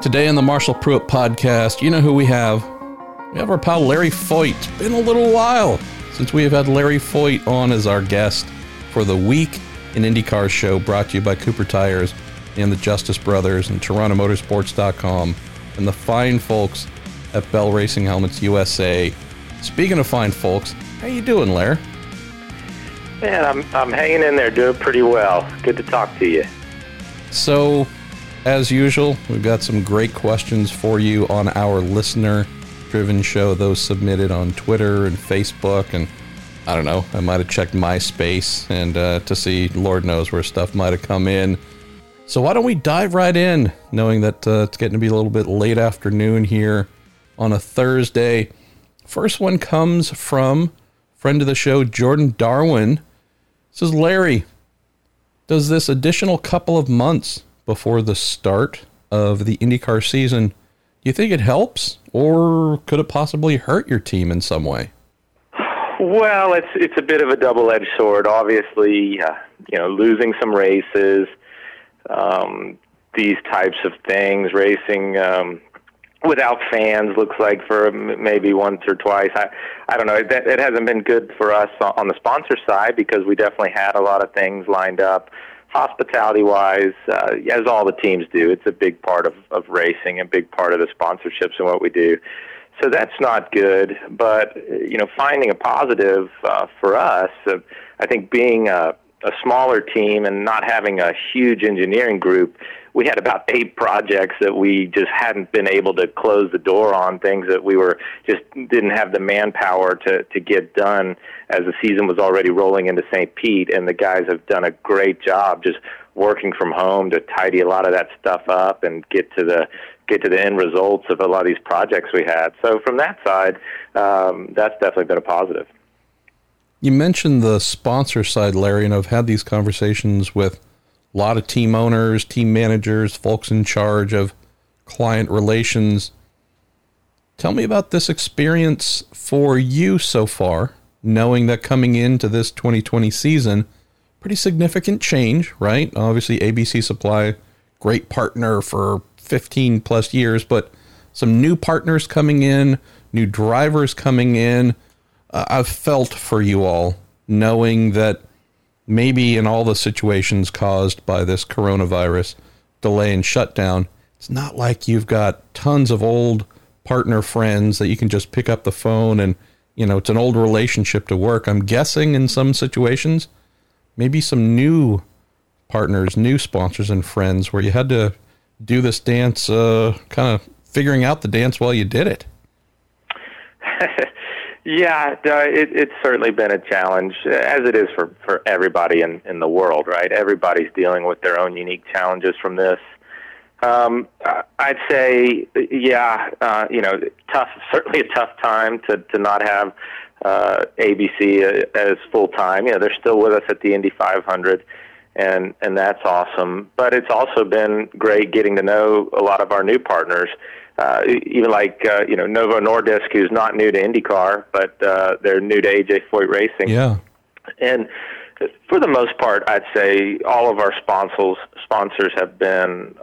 Today on the Marshall Pruett podcast, you know who we have? We have our pal Larry Foyt. It's been a little while since we have had Larry Foyt on as our guest for the Week in IndyCar show, brought to you by Cooper Tires and the Justice Brothers and TorontoMotorsports.com and the fine folks at Bell Racing Helmets USA. Speaking of fine folks, how you doing, Larry? Man, I'm hanging in there, doing pretty well. Good to talk to you. So, as usual, we've got some great questions for you on our listener-driven show, those submitted on Twitter and Facebook, and I don't know, I might have checked MySpace and to see, Lord knows where stuff might have come in. So why don't we dive right in, knowing that it's getting to be a little bit late afternoon here on a Thursday. First one comes from friend of the show, Jordan Darwin. Says, Larry, does this additional couple of months before the start of the IndyCar season, do you think it helps, or could it possibly hurt your team in some way? Well, it's a bit of a double-edged sword. Obviously, losing some races, these types of things, racing without fans looks like for maybe once or twice. I don't know. It hasn't been good for us on the sponsor side because we definitely had a lot of things lined up. Hospitality-wise, as all the teams do, it's a big part of racing and big part of the sponsorships and what we do. So that's not good. But, finding a positive for us, I think being a smaller team and not having a huge engineering group, we had about 8 projects that we just hadn't been able to close the door on, things that we were just didn't have the manpower to get done as the season was already rolling into St. Pete, and the guys have done a great job just working from home to tidy a lot of that stuff up and get to the end results of a lot of these projects we had. So from that side, that's definitely been a positive. You mentioned the sponsor side, Larry, and I've had these conversations with a lot of team owners, team managers, folks in charge of client relations. Tell me about this experience for you so far, knowing that coming into this 2020 season, pretty significant change, right? Obviously, ABC Supply, great partner for 15 plus years, but some new partners coming in, new drivers coming in. I've felt for you all, knowing that maybe in all the situations caused by this coronavirus delay and shutdown, it's not like you've got tons of old partner friends that you can just pick up the phone and, it's an old relationship to work. I'm guessing in some situations, maybe some new partners, new sponsors and friends where you had to do this dance, kind of figuring out the dance while you did it. Yeah, it's certainly been a challenge, as it is for everybody in the world, right? Everybody's dealing with their own unique challenges from this. I'd say, tough. Certainly a tough time to not have ABC as full-time. They're still with us at the Indy 500, and that's awesome. But it's also been great getting to know a lot of our new partners. Even like, Novo Nordisk, who's not new to IndyCar, but they're new to AJ Foyt Racing. Yeah. And for the most part, I'd say all of our sponsors have been,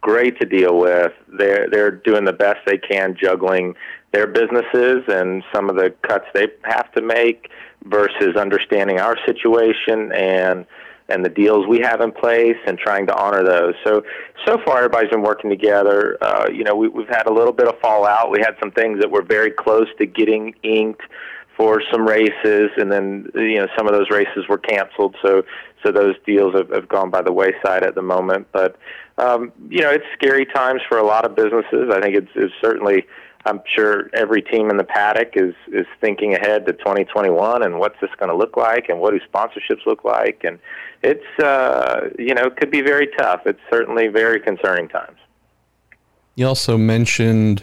great to deal with. They're doing the best they can juggling their businesses and some of the cuts they have to make versus understanding our situation and the deals we have in place and trying to honor those. So far, everybody's been working together. We've had a little bit of fallout. We had some things that were very close to getting inked for some races, and then, some of those races were canceled. So those deals have gone by the wayside at the moment. But, it's scary times for a lot of businesses. I think it's certainly, I'm sure every team in the paddock is thinking ahead to 2021 and what's this going to look like and what do sponsorships look like. And it's, could be very tough. It's certainly very concerning times. You also mentioned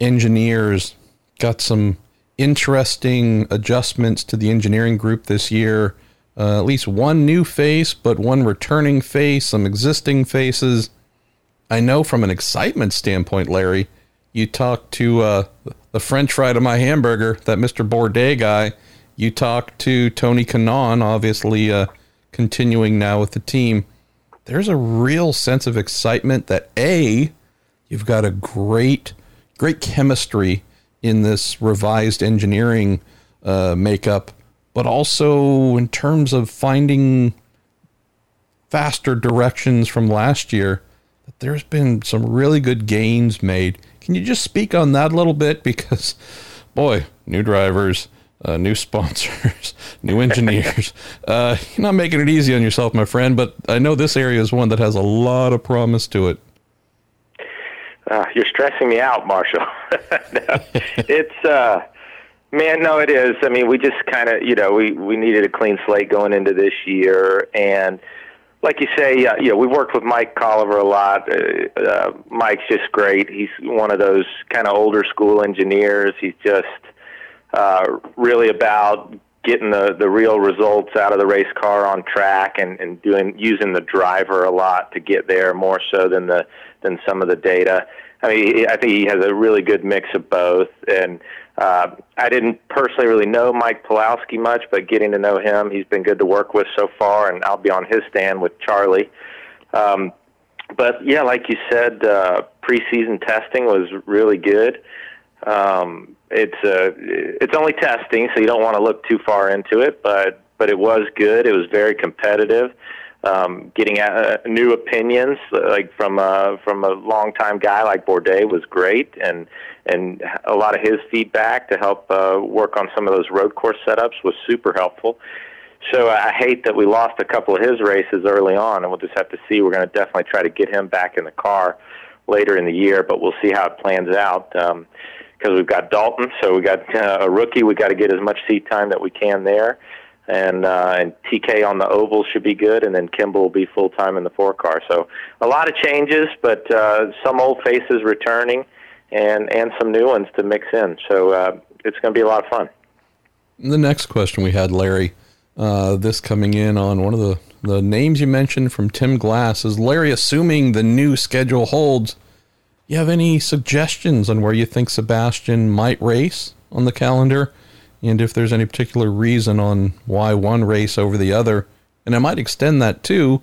engineers got some interesting adjustments to the engineering group this year. At least one new face, but one returning face, some existing faces. I know from an excitement standpoint, Larry, you talked to the French fry to my hamburger, that Mr. Bourdais guy. You talked to Tony Kanaan, obviously continuing now with the team. There's a real sense of excitement that, A, You've got a great chemistry in this revised engineering makeup, but also in terms of finding faster directions from last year, there's been some really good gains made. Can you just speak on that a little bit? Because, boy, new drivers, new sponsors, new engineers. You're not making it easy on yourself, my friend, but I know this area is one that has a lot of promise to it. You're stressing me out, Marshall. It is. I mean, we just kind of, we needed a clean slate going into this year. And like you say, we worked with Mike Colliver a lot. Mike's just great. He's one of those kind of older school engineers. He's just really about getting the real results out of the race car on track and using the driver a lot to get there, more so than some of the data. I mean, I think he has a really good mix of both. And I didn't personally really know Mike Pawlowski much, but getting to know him, he's been good to work with so far, and I'll be on his stand with Charlie. But, yeah, like you said, preseason testing was really good. It's only testing, so you don't want to look too far into it, but it was good. It was very competitive. Getting new opinions, like from a longtime guy like Bourdais, was great, and a lot of his feedback to help work on some of those road course setups was super helpful. So I hate that we lost a couple of his races early on, and we'll just have to see. We're going to definitely try to get him back in the car later in the year, but we'll see how it plans out because we've got Dalton, so we got a rookie. We got to get as much seat time that we can there. And TK on the oval should be good, and then Kimball will be full-time in the four-car. So a lot of changes, but some old faces returning and some new ones to mix in. So it's going to be a lot of fun. The next question we had, Larry, this coming in on one of the names you mentioned from Tim Glass, is Larry, assuming the new schedule holds, you have any suggestions on where you think Sebastien might race on the calendar? And if there's any particular reason on why one race over the other, and I might extend that too,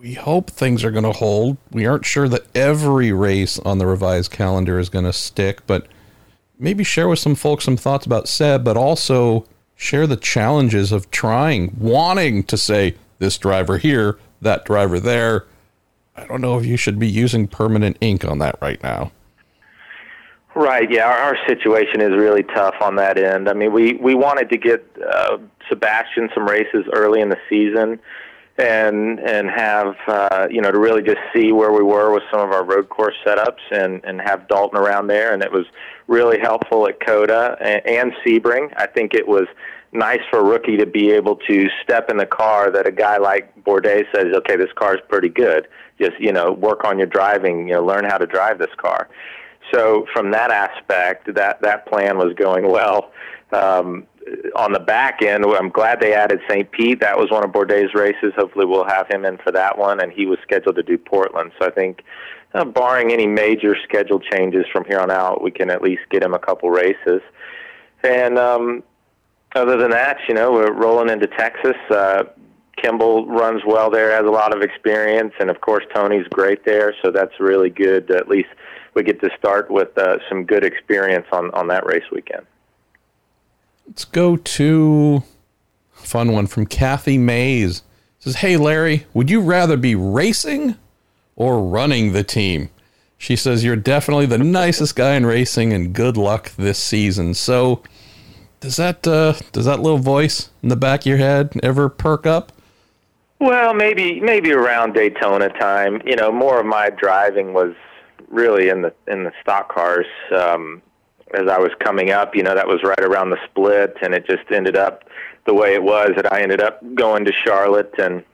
we hope things are going to hold. We aren't sure that every race on the revised calendar is going to stick, but maybe share with some folks some thoughts about Seb, but also share the challenges of wanting to say this driver here, that driver there. I don't know if you should be using permanent ink on that right now. Right, yeah, our situation is really tough on that end. I mean, we wanted to get Sebastien some races early in the season and have, to really just see where we were with some of our road course setups and have Dalton around there, and it was really helpful at Cota and Sebring. I think it was nice for a rookie to be able to step in the car that a guy like Bourdais says, okay, this car's pretty good. Just, work on your driving, learn how to drive this car. So from that aspect, that plan was going well. On the back end, I'm glad they added St. Pete. That was one of Bourdais' races. Hopefully we'll have him in for that one, and he was scheduled to do Portland. So I think barring any major schedule changes from here on out, we can at least get him a couple races. And other than that, we're rolling into Texas. Kimball runs well there, has a lot of experience, and, of course, Tony's great there, so that's really good. At least we get to start with some good experience on that race weekend. Let's go to a fun one from Kathy Mays. It says, hey, Larry, would you rather be racing or running the team? She says, you're definitely the nicest guy in racing, and good luck this season. So does that little voice in the back of your head ever perk up? Well, maybe around Daytona time. More of my driving was really in the stock cars. As I was coming up, that was right around the split, and it just ended up the way it was that I ended up going to Charlotte, and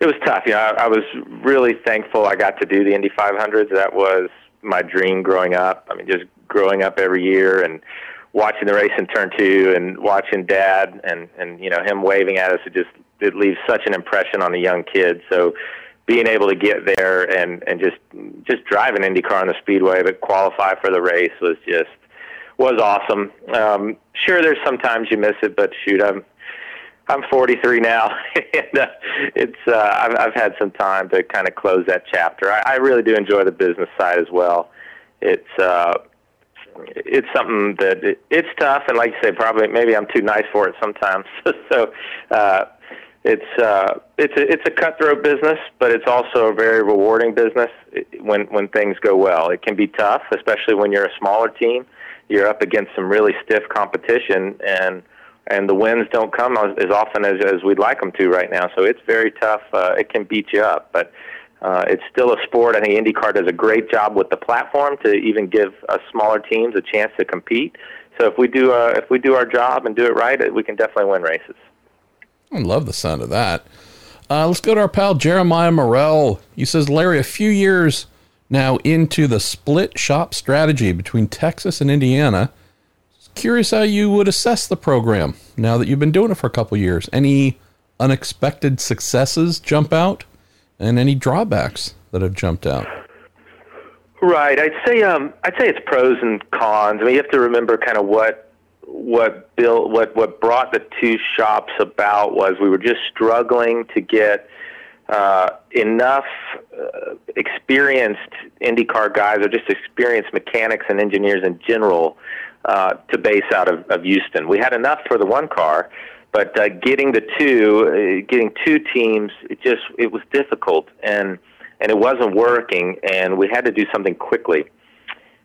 it was tough. I was really thankful I got to do the Indy 500. That was my dream growing up. I mean, just growing up every year and watching the race in turn two and watching Dad and him waving at us, it leaves such an impression on a young kid. So being able to get there and just drive an IndyCar on the Speedway but qualify for the race was awesome. Sure, there's sometimes you miss it, but shoot, I'm I'm 43 now, and I've had some time to kind of close that chapter. I really do enjoy the business side as well. It's something that it's tough, and like you say, probably maybe I'm too nice for it sometimes. It's a cutthroat business, but it's also a very rewarding business when things go well. It can be tough, especially when you're a smaller team. You're up against some really stiff competition, and the wins don't come as often as we'd like them to right now. So it's very tough. It can beat you up, but it's still a sport. I think IndyCar does a great job with the platform to even give smaller teams a chance to compete. So if we do our job and do it right, we can definitely win races. I love the sound of that. Let's go to our pal Jeremiah Morrell. He says, Larry, a few years now into the split shop strategy between Texas and Indiana, just curious how you would assess the program now that you've been doing it for a couple years. Any unexpected successes jump out and any drawbacks that have jumped out? Right. I'd say it's pros and cons. I mean, you have to remember kind of what brought the two shops about was we were just struggling to get enough experienced IndyCar guys or just experienced mechanics and engineers in general to base out of Houston. We had enough for the one car, but getting two teams, it was difficult and it wasn't working, and we had to do something quickly.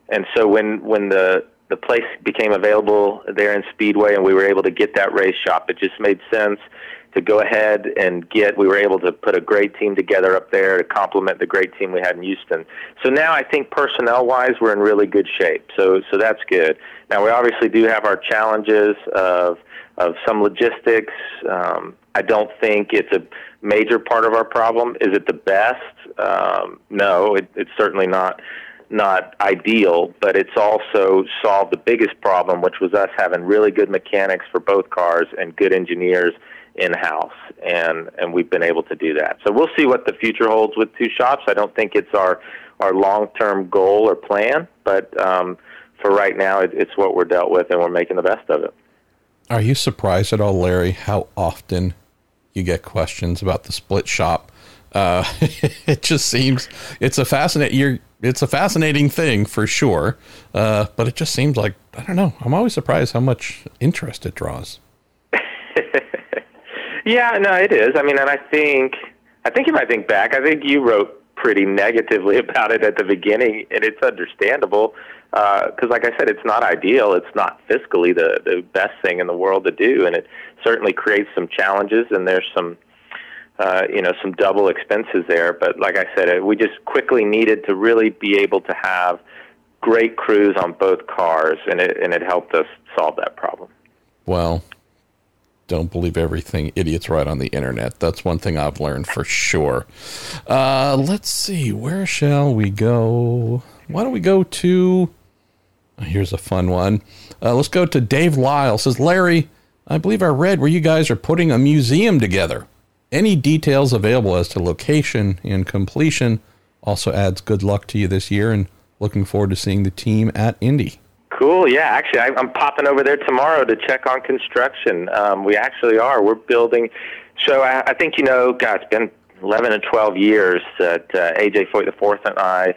And so when the place became available there in Speedway and we were able to get that race shop, it just made sense to go ahead and we were able to put a great team together up there to complement the great team we had in Houston. So now I think personnel-wise we're in really good shape, so that's good. Now we obviously do have our challenges of some logistics. I don't think it's a major part of our problem. Is it the best? No, it's certainly not ideal, but it's also solved the biggest problem, which was us having really good mechanics for both cars and good engineers in-house, and we've been able to do that. So we'll see what the future holds with two shops. I don't think it's our long-term goal or plan, but for right now, it's what we're dealt with, and we're making the best of it. Are you surprised at all, Larry, how often you get questions about the split shop? It just seems it's a fascinating thing for sure, but it just seems like, I don't know, I'm always surprised how much interest it draws. Yeah, no, it is. I mean, and I think if I think back, I think you wrote pretty negatively about it at the beginning, and it's understandable because, like I said, it's not ideal. It's not fiscally the best thing in the world to do, and it certainly creates some challenges, and there's some double expenses there. But like I said, we just quickly needed to really be able to have great crews on both cars, and it helped us solve that problem. Well, don't believe everything idiots write on the internet. That's one thing I've learned for sure. Let's see. Where shall we go? Why don't we go to... Here's a fun one. Let's go to Dave Lyle. Says, Larry, I believe I read where you guys are putting a museum together. Any details available as to location and completion? Also adds good luck to you this year and looking forward to seeing the team at Indy. Cool, yeah. Actually, I'm popping over there tomorrow to check on construction. We actually are. We're building. So I think, God, it's been 11 and 12 years that AJ Foyt IV and I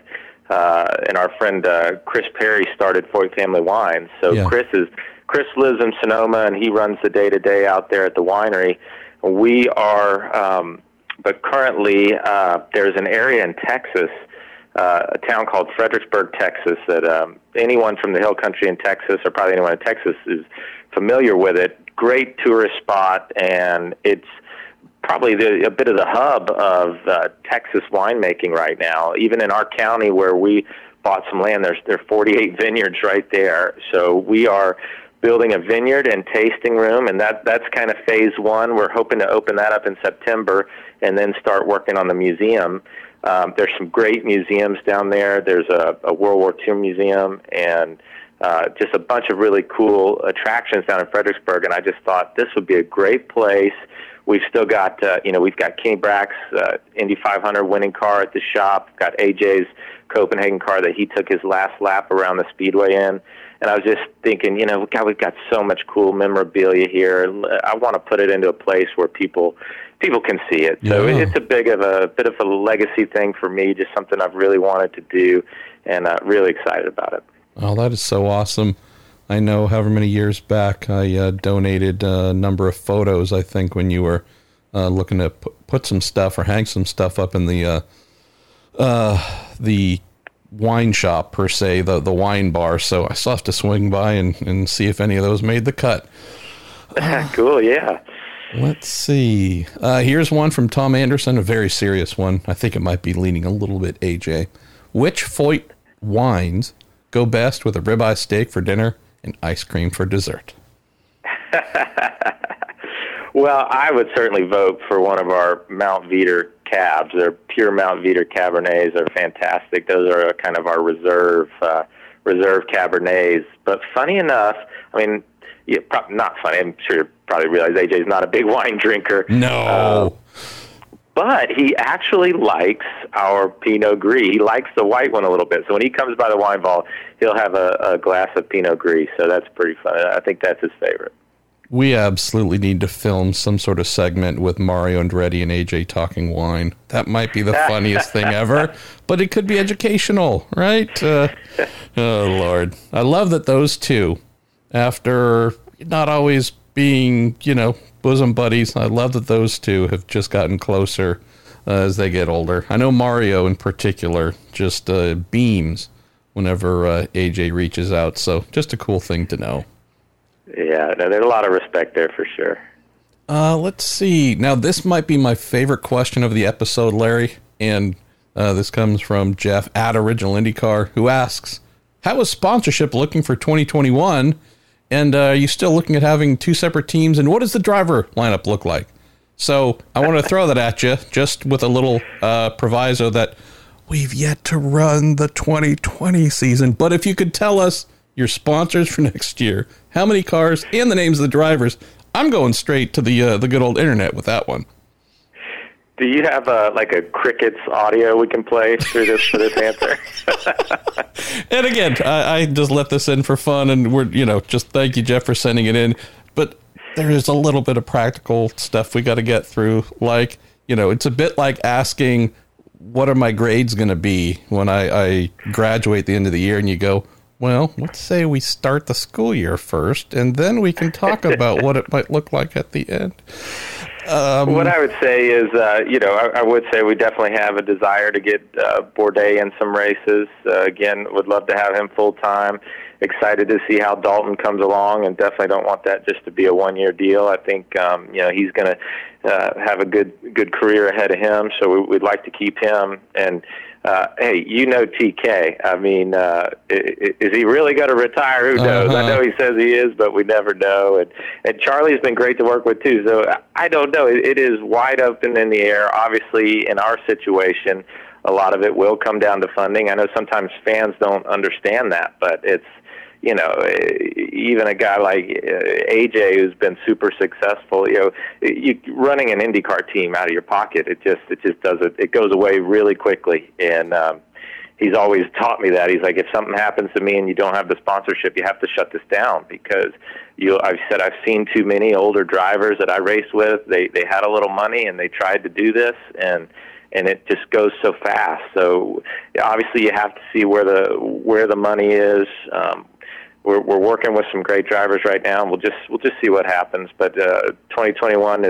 and our friend Chris Perry started Foyt Family Wines. So yeah. Chris lives in Sonoma, and he runs the day-to-day out there at the winery. We are, but currently there's an area in Texas, a town called Fredericksburg, Texas, that anyone from the Hill Country in Texas or probably anyone in Texas is familiar with it. Great tourist spot, and it's probably a bit of the hub of Texas winemaking right now. Even in our county where we bought some land, there are 48 vineyards right there. So we are building a vineyard and tasting room, and that's kind of phase one. We're hoping to open that up in September and then start working on the museum. There's some great museums down there. There's a World War II museum and just a bunch of really cool attractions down in Fredericksburg, and I just thought this would be a great place. We've still got, we've got Kenny Brack's Indy 500 winning car at the shop. We've got AJ's Copenhagen car that he took his last lap around the Speedway in. And I was just thinking, you know, God, we've got so much cool memorabilia here. I want to put it into a place where people can see it. So it's a bit of a legacy thing for me, just something I've really wanted to do, and really excited about it. Oh, that is so awesome. I know however many years back I donated a number of photos, I think, when you were looking to put some stuff or hang some stuff up in the wine shop, per se, the wine bar. So I still have to swing by and see if any of those made the cut. Cool, yeah. Let's see. Here's one from Tom Anderson, a very serious one. I think it might be leaning a little bit AJ. Which Foyt wines go best with a ribeye steak for dinner and ice cream for dessert? Well, I would certainly vote for one of our Mount Veeder cabs. They're pure Mount Veeder Cabernets. They're fantastic. Those are kind of our reserve Cabernets. But funny enough, I mean, not funny. I'm sure you probably realize AJ's not a big wine drinker. No. But he actually likes our Pinot Gris. He likes the white one a little bit. So when he comes by the wine vault, he'll have a glass of Pinot Gris. So that's pretty fun. I think that's his favorite. We absolutely need to film some sort of segment with Mario Andretti and AJ talking wine. That might be the funniest thing ever, but it could be educational, right? Oh, Lord. I love that those two, after not always being, you know, bosom buddies, I love that those two have just gotten closer as they get older. I know Mario in particular just beams whenever AJ reaches out, so just a cool thing to know. Yeah, no, there's a lot of respect there for sure. Let's see. Now, this might be my favorite question of the episode, Larry. And this comes from Jeff at Original IndyCar, who asks, how is sponsorship looking for 2021? And are you still looking at having two separate teams? And what does the driver lineup look like? So I want to throw that at you just with a little proviso that we've yet to run the 2020 season. But if you could tell us your sponsors for next year, how many cars, and the names of the drivers. I'm going straight to the good old internet with that one. Do you have like a crickets audio we can play through this for this answer? And again, I just let this in for fun, and we're, you know, just thank you, Jeff, for sending it in. But there is a little bit of practical stuff we got to get through. Like, you know, it's a bit like asking, what are my grades going to be when I graduate the end of the year? And you go, well, let's say we start the school year first, and then we can talk about what it might look like at the end. What I would say is, you know, I would say we definitely have a desire to get Bourdais in some races. Again, would love to have him full-time. Excited to see how Dalton comes along, and definitely don't want that just to be a one-year deal. I think, you know, he's going to have a good career ahead of him, so we'd like to keep him. And, hey, you know TK. I mean, is he really going to retire? Who knows? I know he says he is, but we never know. And Charlie's been great to work with, too. So I don't know. It is wide open in the air. Obviously, in our situation, a lot of it will come down to funding. I know sometimes fans don't understand that, but it's, you know, even a guy like AJ, who's been super successful, you know, running an IndyCar team out of your pocket, it just doesn't, it goes away really quickly. And he's always taught me that. He's like, if something happens to me and you don't have the sponsorship, you have to shut this down, because I've seen too many older drivers that I raced with. They had a little money and they tried to do this, and it just goes so fast. So obviously, you have to see where the money is. We're working with some great drivers right now, and we'll just see what happens. But 2021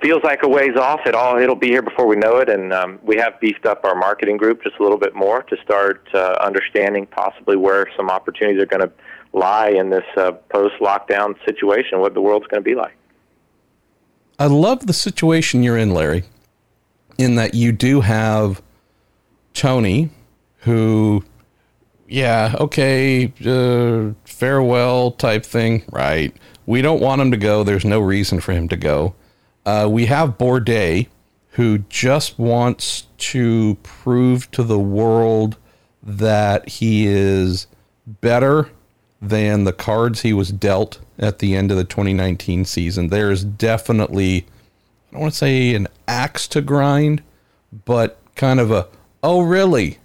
feels like a ways off. It'll be here before we know it, and we have beefed up our marketing group just a little bit more to start understanding possibly where some opportunities are going to lie in this post-lockdown situation, what the world's going to be like. I love the situation you're in, Larry, in that you do have Tony, who, yeah, okay, farewell type thing, right? We don't want him to go. There's no reason for him to go. We have Bourdais, who just wants to prove to the world that he is better than the cards he was dealt at the end of the 2019 season. There is definitely, I don't want to say an axe to grind, but kind of a, oh, really?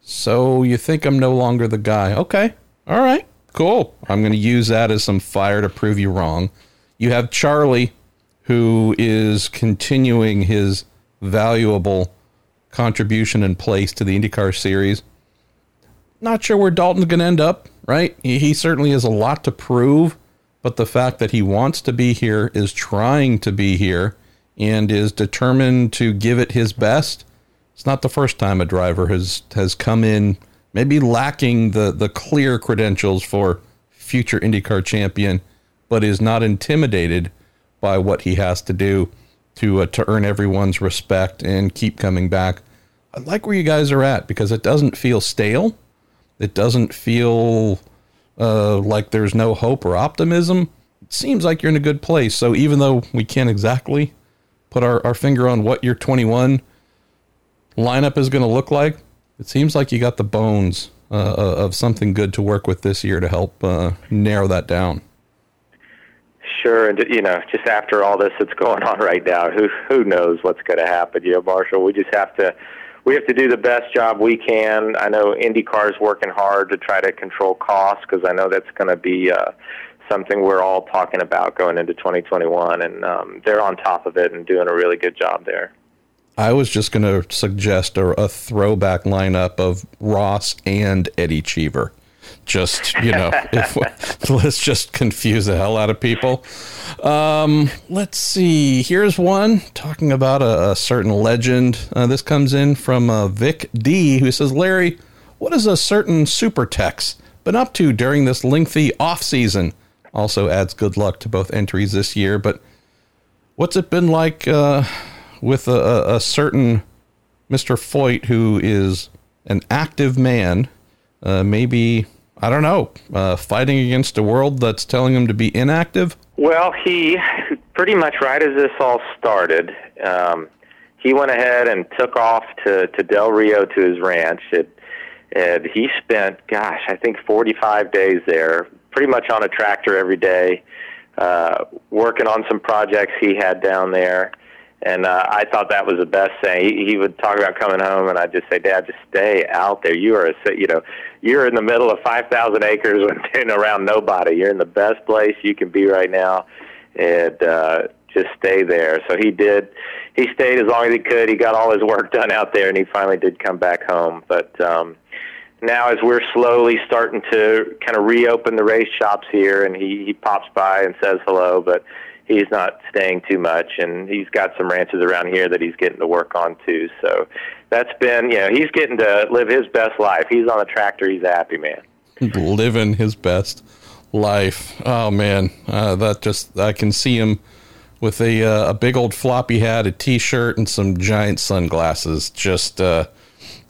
So you think I'm no longer the guy. Okay. All right. Cool. I'm going to use that as some fire to prove you wrong. You have Charlie, who is continuing his valuable contribution and place to the IndyCar series. Not sure where Dalton's going to end up, right? He certainly has a lot to prove, but the fact that he wants to be here, is trying to be here, and is determined to give it his best. It's not the first time a driver has come in maybe lacking the clear credentials for future IndyCar champion, but is not intimidated by what he has to do to earn everyone's respect and keep coming back. I like where you guys are at, because it doesn't feel stale. It doesn't feel like there's no hope or optimism. It seems like you're in a good place. So even though we can't exactly put our finger on what your 21 lineup is going to look like, it seems like you got the bones of something good to work with this year to help narrow that down. Sure, and just after all this that's going on right now, who knows what's going to happen? Marshall, we just have to. We have to do the best job we can. I know IndyCar is working hard to try to control costs, because I know that's going to be something we're all talking about going into 2021, and they're on top of it and doing a really good job there. I was just going to suggest a throwback lineup of Ross and Eddie Cheever. Let's just confuse the hell out of people. Let's see. Here's one talking about a certain legend. This comes in from Vic D, who says, Larry, what is a certain super tech's been up to during this lengthy off season? Also adds good luck to both entries this year. But what's it been like with a certain Mr. Foyt, who is an active man, maybe, I don't know, fighting against a world that's telling him to be inactive? Well, he pretty much right as this all started, he went ahead and took off to Del Rio to his ranch. And he spent, I think 45 days there, pretty much on a tractor every day, working on some projects he had down there. And I thought that was the best thing. He would talk about coming home, and I'd just say, Dad, just stay out there. You are, you're in the middle of 5,000 acres and around nobody. You're in the best place you can be right now, and just stay there. So he did. He stayed as long as he could. He got all his work done out there, and he finally did come back home. But now as we're slowly starting to kind of reopen the race shops here, and he pops by and says hello, but he's not staying too much, and he's got some ranches around here that he's getting to work on too. So that's been, he's getting to live his best life. He's on a tractor. He's a happy man. Living his best life. Oh man. I can see him with a big old floppy hat, a t-shirt, and some giant sunglasses, just,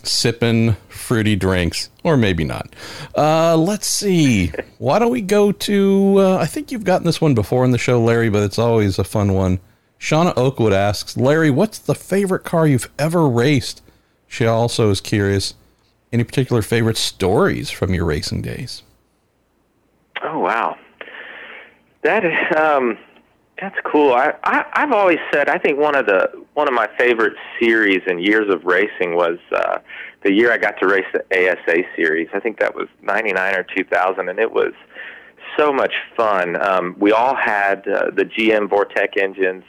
sipping fruity drinks, or maybe not. Let's see. Why don't we go to, I think you've gotten this one before in the show, Larry, but it's always a fun one. Shauna Oakwood asks, Larry, what's the favorite car you've ever raced? She also is curious, any particular favorite stories from your racing days? Oh, wow. That is, that's cool. I've always said, I think one of my favorite series and years of racing was the year I got to race the ASA series. I think that was 99 or 2000, and it was so much fun. We all had the GM Vortec engines,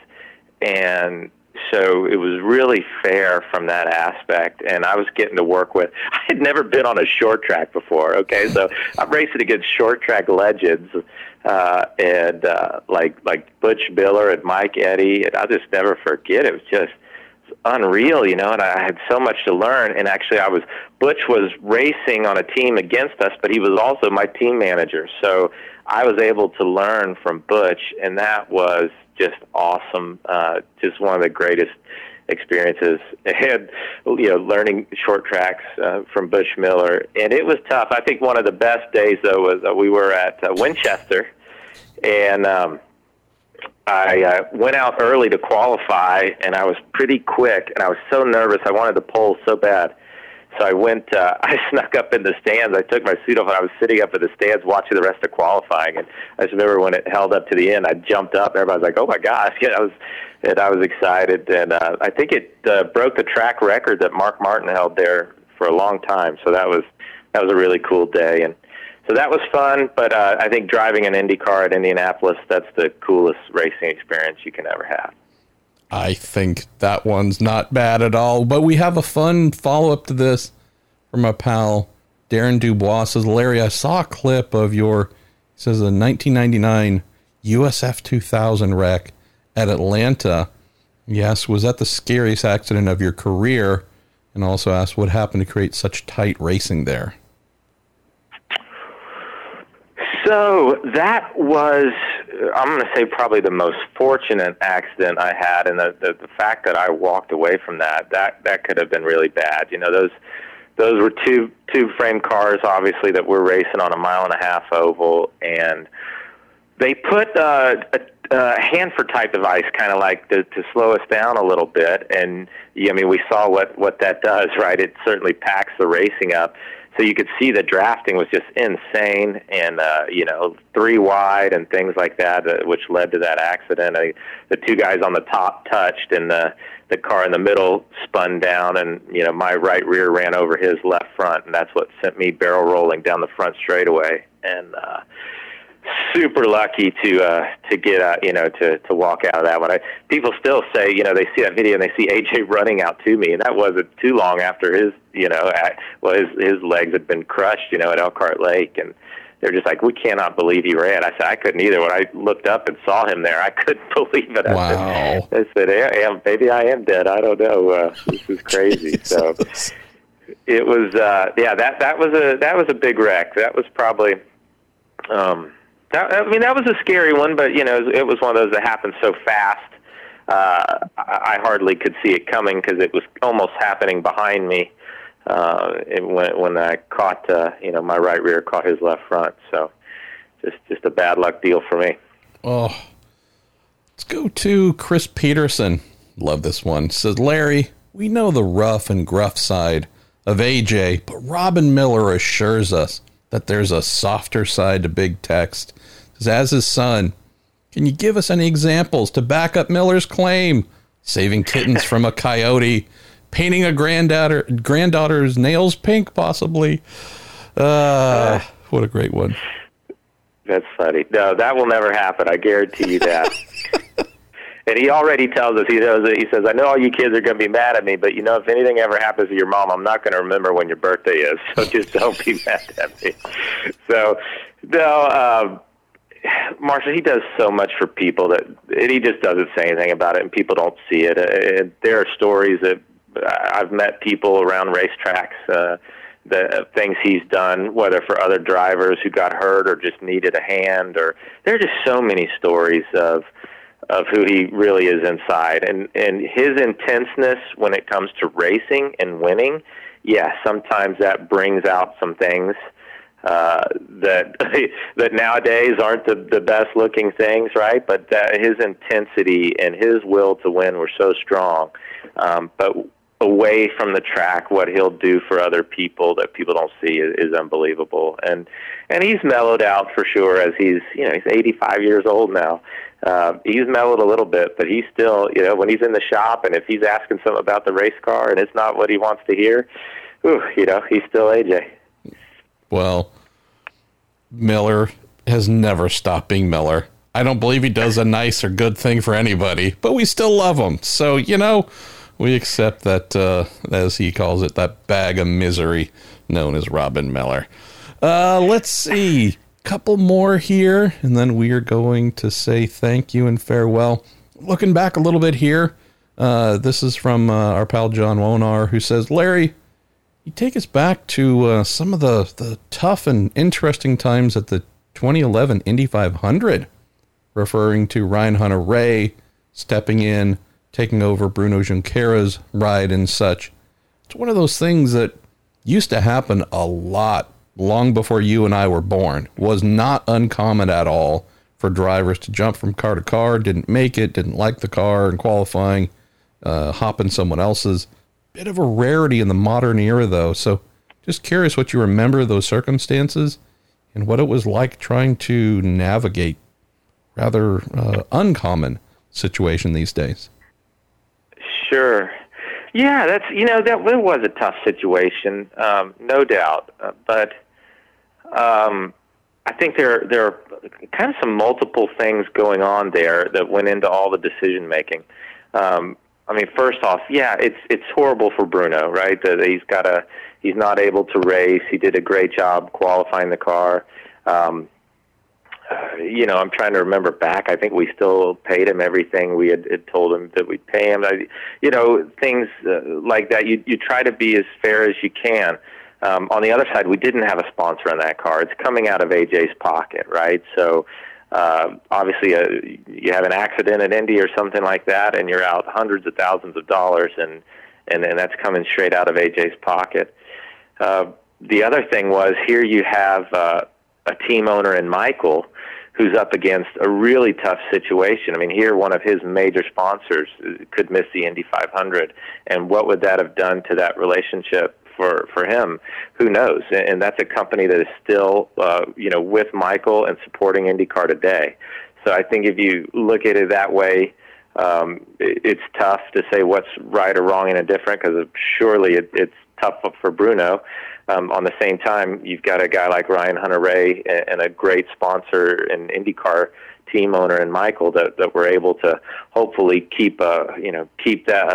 and so it was really fair from that aspect, and I was getting to work with. I had never been on a short track before, okay? So I'm racing against short track legends, and like Butch Miller and Mike Eddy, and I'll just never forget. It was just unreal, and I had so much to learn. And actually, Butch was racing on a team against us, but he was also my team manager. So I was able to learn from Butch, and that was just awesome. Just one of the greatest experiences. And, learning short tracks from Butch Miller. And it was tough. I think one of the best days, though, was we were at Winchester. And I went out early to qualify, and I was pretty quick. And I was so nervous. I wanted to pole so bad. So I went, I snuck up in the stands. I took my suit off, and I was sitting up in the stands watching the rest of qualifying. And I just remember when it held up to the end, I jumped up. Everybody was like, oh my gosh. I was excited. And I think it broke the track record that Mark Martin held there for a long time. So that was a really cool day. And So that was fun, but I think driving an IndyCar at Indianapolis, that's the coolest racing experience you can ever have. I think that one's not bad at all, but we have a fun follow-up to this from a pal, Darren Dubois. Says, Larry, I saw a clip of your, he says, the 1999 USF 2000 wreck at Atlanta. Yes, was that the scariest accident of your career? And also asked what happened to create such tight racing there. So that was, I'm going to say, probably the most fortunate accident I had. And the fact that I walked away from that could have been really bad. You know, those were two frame cars, obviously, that were racing on a 1.5-mile oval. And they put a Hanford type device kind of like to slow us down a little bit. And, I mean, we saw what that does, right? It certainly packs the racing up. So you could see the drafting was just insane, and, you know, three wide and things like that, which led to that accident. The two guys on the top touched, and the car in the middle spun down, and, you know, my right rear ran over his left front, and that's what sent me barrel rolling down the front straightaway. And super lucky to get out, you know, to walk out of that one. People still say, you know, they see that video and they see AJ running out to me, and that wasn't too long after his, you know, his legs had been crushed, you know, at Elkhart Lake, and they're just like, we cannot believe he ran. I said, I couldn't either. When I looked up and saw him there, I couldn't believe it. Wow. I said, hey, maybe I am dead. I don't know. This is crazy. So it was, yeah, that was a big wreck. That was probably, I mean, that was a scary one, but, you know, it was one of those that happened so fast, I hardly could see it coming because it was almost happening behind me when I caught, you know, my right rear caught his left front. So just a bad luck deal for me. Oh, let's go to Chris Peterson. Love this one. Says, Larry, we know the rough and gruff side of AJ, but Robin Miller assures us that there's a softer side to Big Tex. Says, as his son, can you give us any examples to back up Miller's claim? Saving kittens from a coyote, painting a granddaughter's nails pink, possibly. What a great one. That's funny. No, that will never happen. I guarantee you that. And he already tells us, he knows it. He says, I know all you kids are going to be mad at me, but, you know, if anything ever happens to your mom, I'm not going to remember when your birthday is, so just don't be mad at me. So, no, Marshall, he does so much for people that he just doesn't say anything about it, and people don't see it. There are stories that I've met people around racetracks, the things he's done, whether for other drivers who got hurt or just needed a hand, or there are just so many stories of who he really is inside, and his intenseness when it comes to racing and winning, yeah, sometimes that brings out some things that nowadays aren't the best looking things, right? But his intensity and his will to win were so strong. But away from the track, what he'll do for other people that people don't see is unbelievable. And he's mellowed out for sure, as he's 85 years old now. He's mellowed a little bit, but he's still, you know, when he's in the shop and if he's asking something about the race car and it's not what he wants to hear, you know, he's still AJ. Well, Miller has never stopped being Miller. I don't believe he does a nice or good thing for anybody, but we still love him. So, you know, we accept that, as he calls it, that bag of misery known as Robin Miller. Let's see. Couple more here, and then we are going to say thank you and farewell. Looking back a little bit here, this is from our pal John Wonar, who says, Larry, you take us back to some of the tough and interesting times at the 2011 Indy 500, referring to Ryan Hunter-Reay stepping in, taking over Bruno Junqueira's ride and such. It's one of those things that used to happen a lot long before you and I were born. Was not uncommon at all for drivers to jump from car to car, didn't make it, didn't like the car in qualifying, hop in someone else's. Bit of a rarity in the modern era, though. So just curious what you remember of those circumstances and what it was like trying to navigate rather uncommon situation these days. Sure. Yeah, that's, you know, that was a tough situation, no doubt, but I think there are kind of some multiple things going on there that went into all the decision making. I mean, first off, yeah, it's horrible for Bruno, right? That he's not able to race. He did a great job qualifying the car. You know, I'm trying to remember back. I think we still paid him everything we had told him that we'd pay him. You know, things like that. You try to be as fair as you can. On the other side, we didn't have a sponsor on that car. It's coming out of AJ's pocket, right? So obviously you have an accident at Indy or something like that, and you're out hundreds of thousands of dollars, and that's coming straight out of AJ's pocket. The other thing was, here you have a team owner in Michael who's up against a really tough situation. I mean, here one of his major sponsors could miss the Indy 500, and what would that have done to that relationship for him? Who knows? And that's a company that is still, with Michael and supporting IndyCar today. So I think if you look at it that way, it's tough to say what's right or wrong and indifferent, because surely it's tough for Bruno. On the same time, you've got a guy like Ryan Hunter-Reay and a great sponsor and IndyCar team owner and Michael that were able to hopefully keep that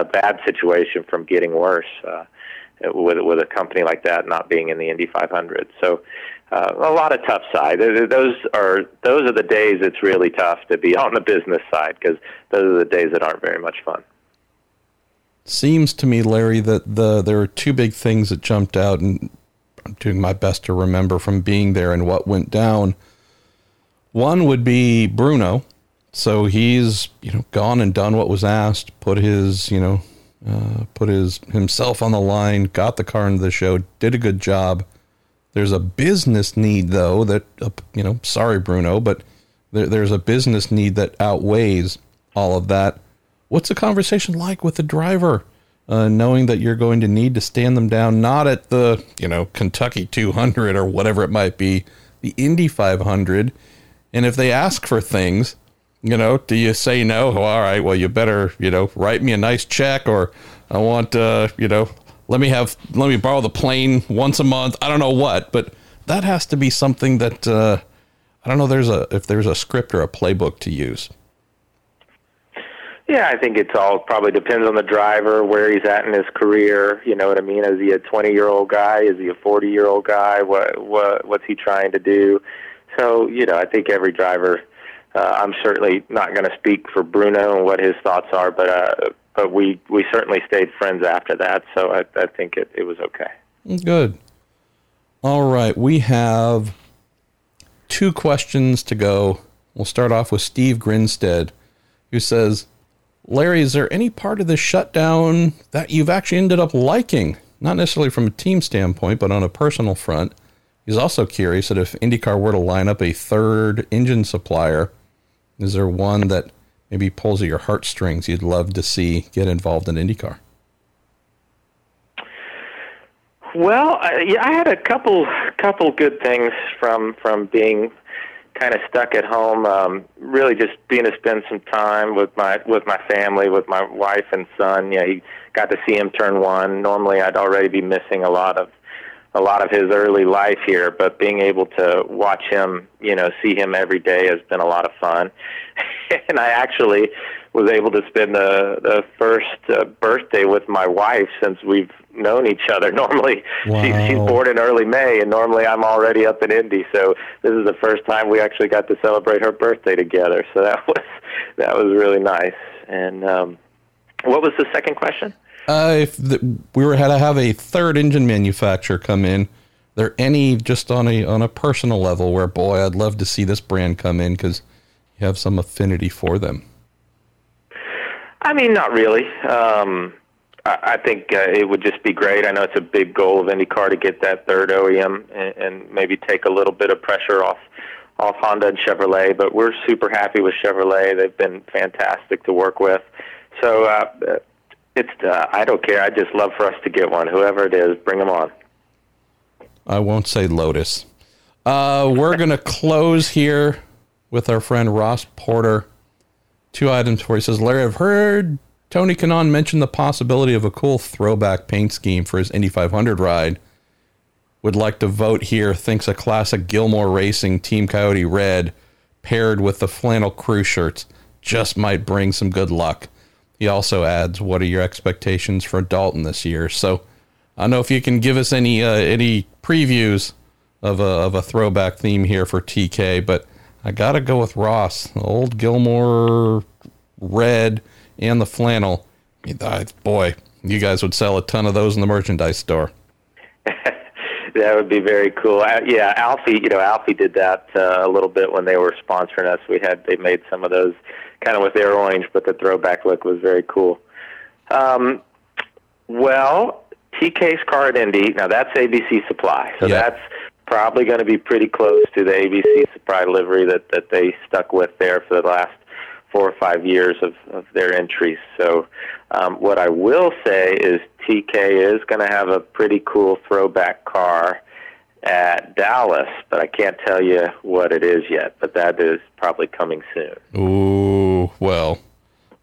a bad situation from getting worse. With a company like that not being in the Indy 500, so a lot of tough side. Those are the days it's really tough to be on the business side, because those are the days that aren't very much fun. Seems to me, Larry, that there are two big things that jumped out, and I'm doing my best to remember from being there and what went down. One would be Bruno, so he's gone and done what was asked, put his himself on the line, got the car into the show, did a good job. There's a business need, though, that, sorry, Bruno, but there's a business need that outweighs all of that. What's the conversation like with the driver, knowing that you're going to need to stand them down, not at the, Kentucky 200 or whatever it might be, the Indy 500, and if they ask for things, do you say no? Oh, all right, well, you better, write me a nice check, or I want, let me borrow the plane once a month. I don't know what, but that has to be something that, I don't know if there's a script or a playbook to use. Yeah, I think it's all probably depends on the driver, where he's at in his career. You know what I mean? Is he a 20-year-old guy? Is he a 40-year-old guy? What's he trying to do? So, I think every driver... I'm certainly not going to speak for Bruno and what his thoughts are, but we certainly stayed friends after that, so I think it was okay. Good. All right, we have two questions to go. We'll start off with Steve Grinstead, who says, Larry, is there any part of the shutdown that you've actually ended up liking? Not necessarily from a team standpoint, but on a personal front. He's also curious that if IndyCar were to line up a third engine supplier, is there one that maybe pulls at your heartstrings you'd love to see get involved in IndyCar? Well, I had a couple good things from being kind of stuck at home. Really, just being to spend some time with my family, with my wife and son. Yeah, he got to see him turn one. Normally, I'd already be missing a lot of his early life here, but being able to watch him, see him every day has been a lot of fun. And I actually was able to spend the first birthday with my wife since we've known each other. Normally, wow. She's born in early May, and normally I'm already up in Indy. So this is the first time we actually got to celebrate her birthday together. So that was really nice. And what was the second question? If we had to have a third engine manufacturer come in, there any just on a personal level where, boy, I'd love to see this brand come in because you have some affinity for them? I mean, not really. I think it would just be great. I know it's a big goal of IndyCar to get that third OEM and maybe take a little bit of pressure off Honda and Chevrolet, but we're super happy with Chevrolet. They've been fantastic to work with. So, I don't care. I just love for us to get one. Whoever it is, bring them on. I won't say Lotus. We're going to close here with our friend Ross Porter. Two items for you. He says, Larry, I've heard Tony Kanaan mention the possibility of a cool throwback paint scheme for his Indy 500 ride. would like to vote here thinks a classic Gilmore Racing Team Coyote Red paired with the flannel crew shirts just might bring some good luck. He also adds, what are your expectations for Dalton this year? So I don't know if you can give us any previews of a throwback theme here for TK, but I got to go with Ross, the old Gilmore red and the flannel. Boy, you guys would sell a ton of those in the merchandise store. That would be very cool. Yeah, Alfie did that a little bit when they were sponsoring us. They made some of those kind of with their orange, but the throwback look was very cool. Well, TK's car at Indy, now that's ABC Supply. So yeah. That's probably going to be pretty close to the ABC Supply livery that they stuck with there for the last 4 or 5 years of their entries. So what I will say is TK is going to have a pretty cool throwback car at Dallas, but I can't tell you what it is yet, but that is probably coming soon. Ooh, well,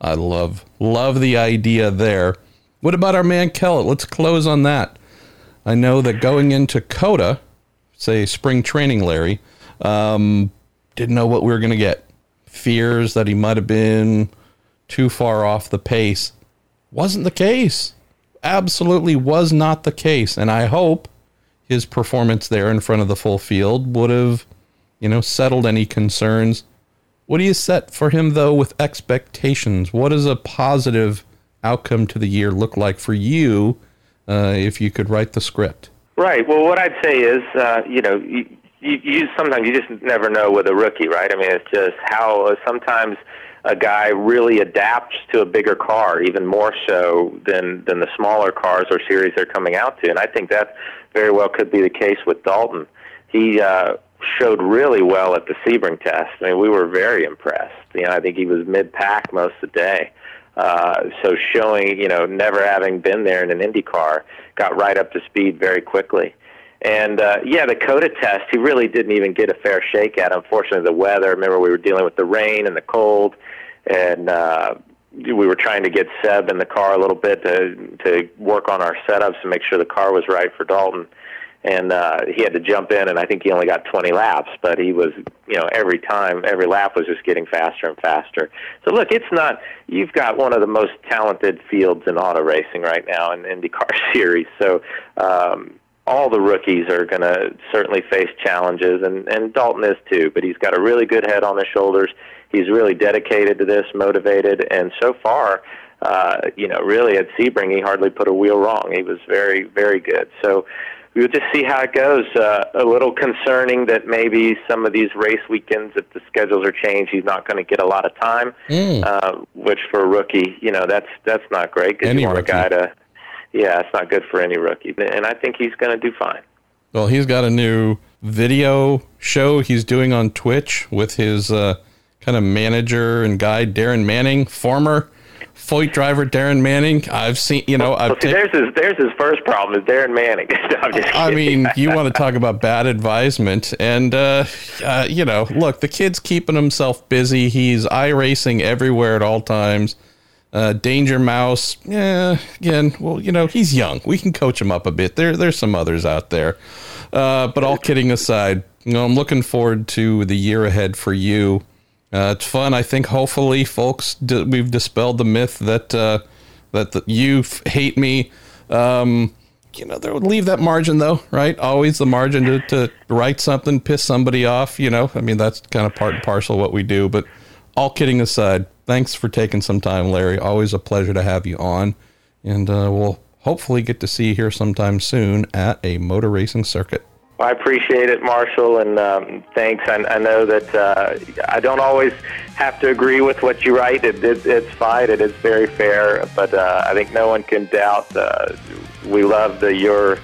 I love the idea there. What about our man Kellett? Let's close on that. I know that going into Cota, say spring training, Larry, didn't know what we were going to get. Fears that he might have been too far off the pace. Wasn't the case. Absolutely was not the case. And I hope his performance there in front of the full field would have, settled any concerns. What do you set for him, though, with expectations? What does a positive outcome to the year look like for you if you could write the script? Right. Well, what I'd say is, You sometimes you just never know with a rookie, right? I mean, it's just how sometimes a guy really adapts to a bigger car, even more so than the smaller cars or series they're coming out to. And I think that very well could be the case with Dalton. He showed really well at the Sebring test. I mean, we were very impressed. I think he was mid-pack most of the day. So showing, never having been there in an Indy car, got right up to speed very quickly. And, the Cota test, he really didn't even get a fair shake at. Unfortunately, the weather, remember, we were dealing with the rain and the cold, and we were trying to get Seb in the car a little bit to work on our setups and make sure the car was right for Dalton. And he had to jump in, and I think he only got 20 laps, but he was, every lap was just getting faster and faster. So, look, you've got one of the most talented fields in auto racing right now in the IndyCar series. So, all the rookies are going to certainly face challenges, and Dalton is too, but he's got a really good head on his shoulders. He's really dedicated to this, motivated, and so far, really at Sebring, he hardly put a wheel wrong. He was very, very good. So we'll just see how it goes. A little concerning that maybe some of these race weekends, if the schedules are changed, he's not going to get a lot of time, which for a rookie, that's not great because you want a guy to... Yeah, it's not good for any rookie, and I think he's going to do fine. Well, he's got a new video show he's doing on Twitch with his kind of manager and guide, Darren Manning, former Foyt driver Darren Manning. I've seen, there's his first problem is Darren Manning. I mean, you want to talk about bad advisement, and look, the kid's keeping himself busy. He's iRacing everywhere at all times. Danger Mouse, he's young. We can coach him up a bit. There's some others out there. But all kidding aside, I'm looking forward to the year ahead for you. It's fun. I think hopefully, folks, we've dispelled the myth that you hate me. They would leave that margin, though, right? Always the margin to write something, piss somebody off, I mean, that's kind of part and parcel of what we do. But all kidding aside, thanks for taking some time, Larry. Always a pleasure to have you on. And we'll hopefully get to see you here sometime soon at a motor racing circuit. I appreciate it, Marshall, and thanks. I know that I don't always have to agree with what you write. It's fine. It is very fair. But I think no one can doubt we love your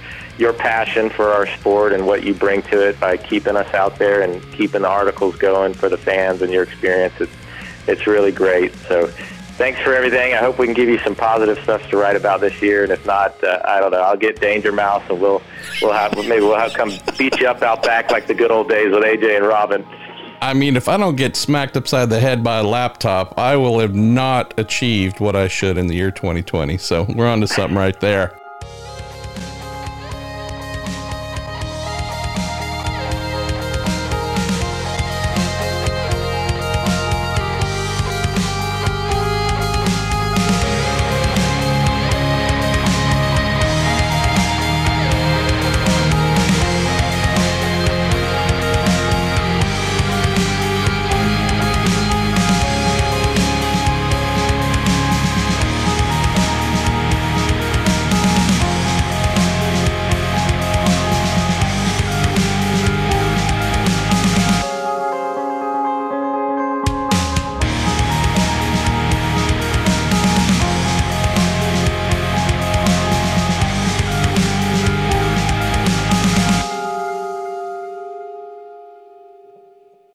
passion for our sport and what you bring to it by keeping us out there and keeping the articles going for the fans and your experiences. It's really great. So thanks for everything. I hope we can give you some positive stuff to write about this year. And if not, I don't know, I'll get Danger Mouse and we'll have come beat you up out back like the good old days with AJ and Robin. I mean, if I don't get smacked upside the head by a laptop, I will have not achieved what I should in the year 2020. So we're on to something right there.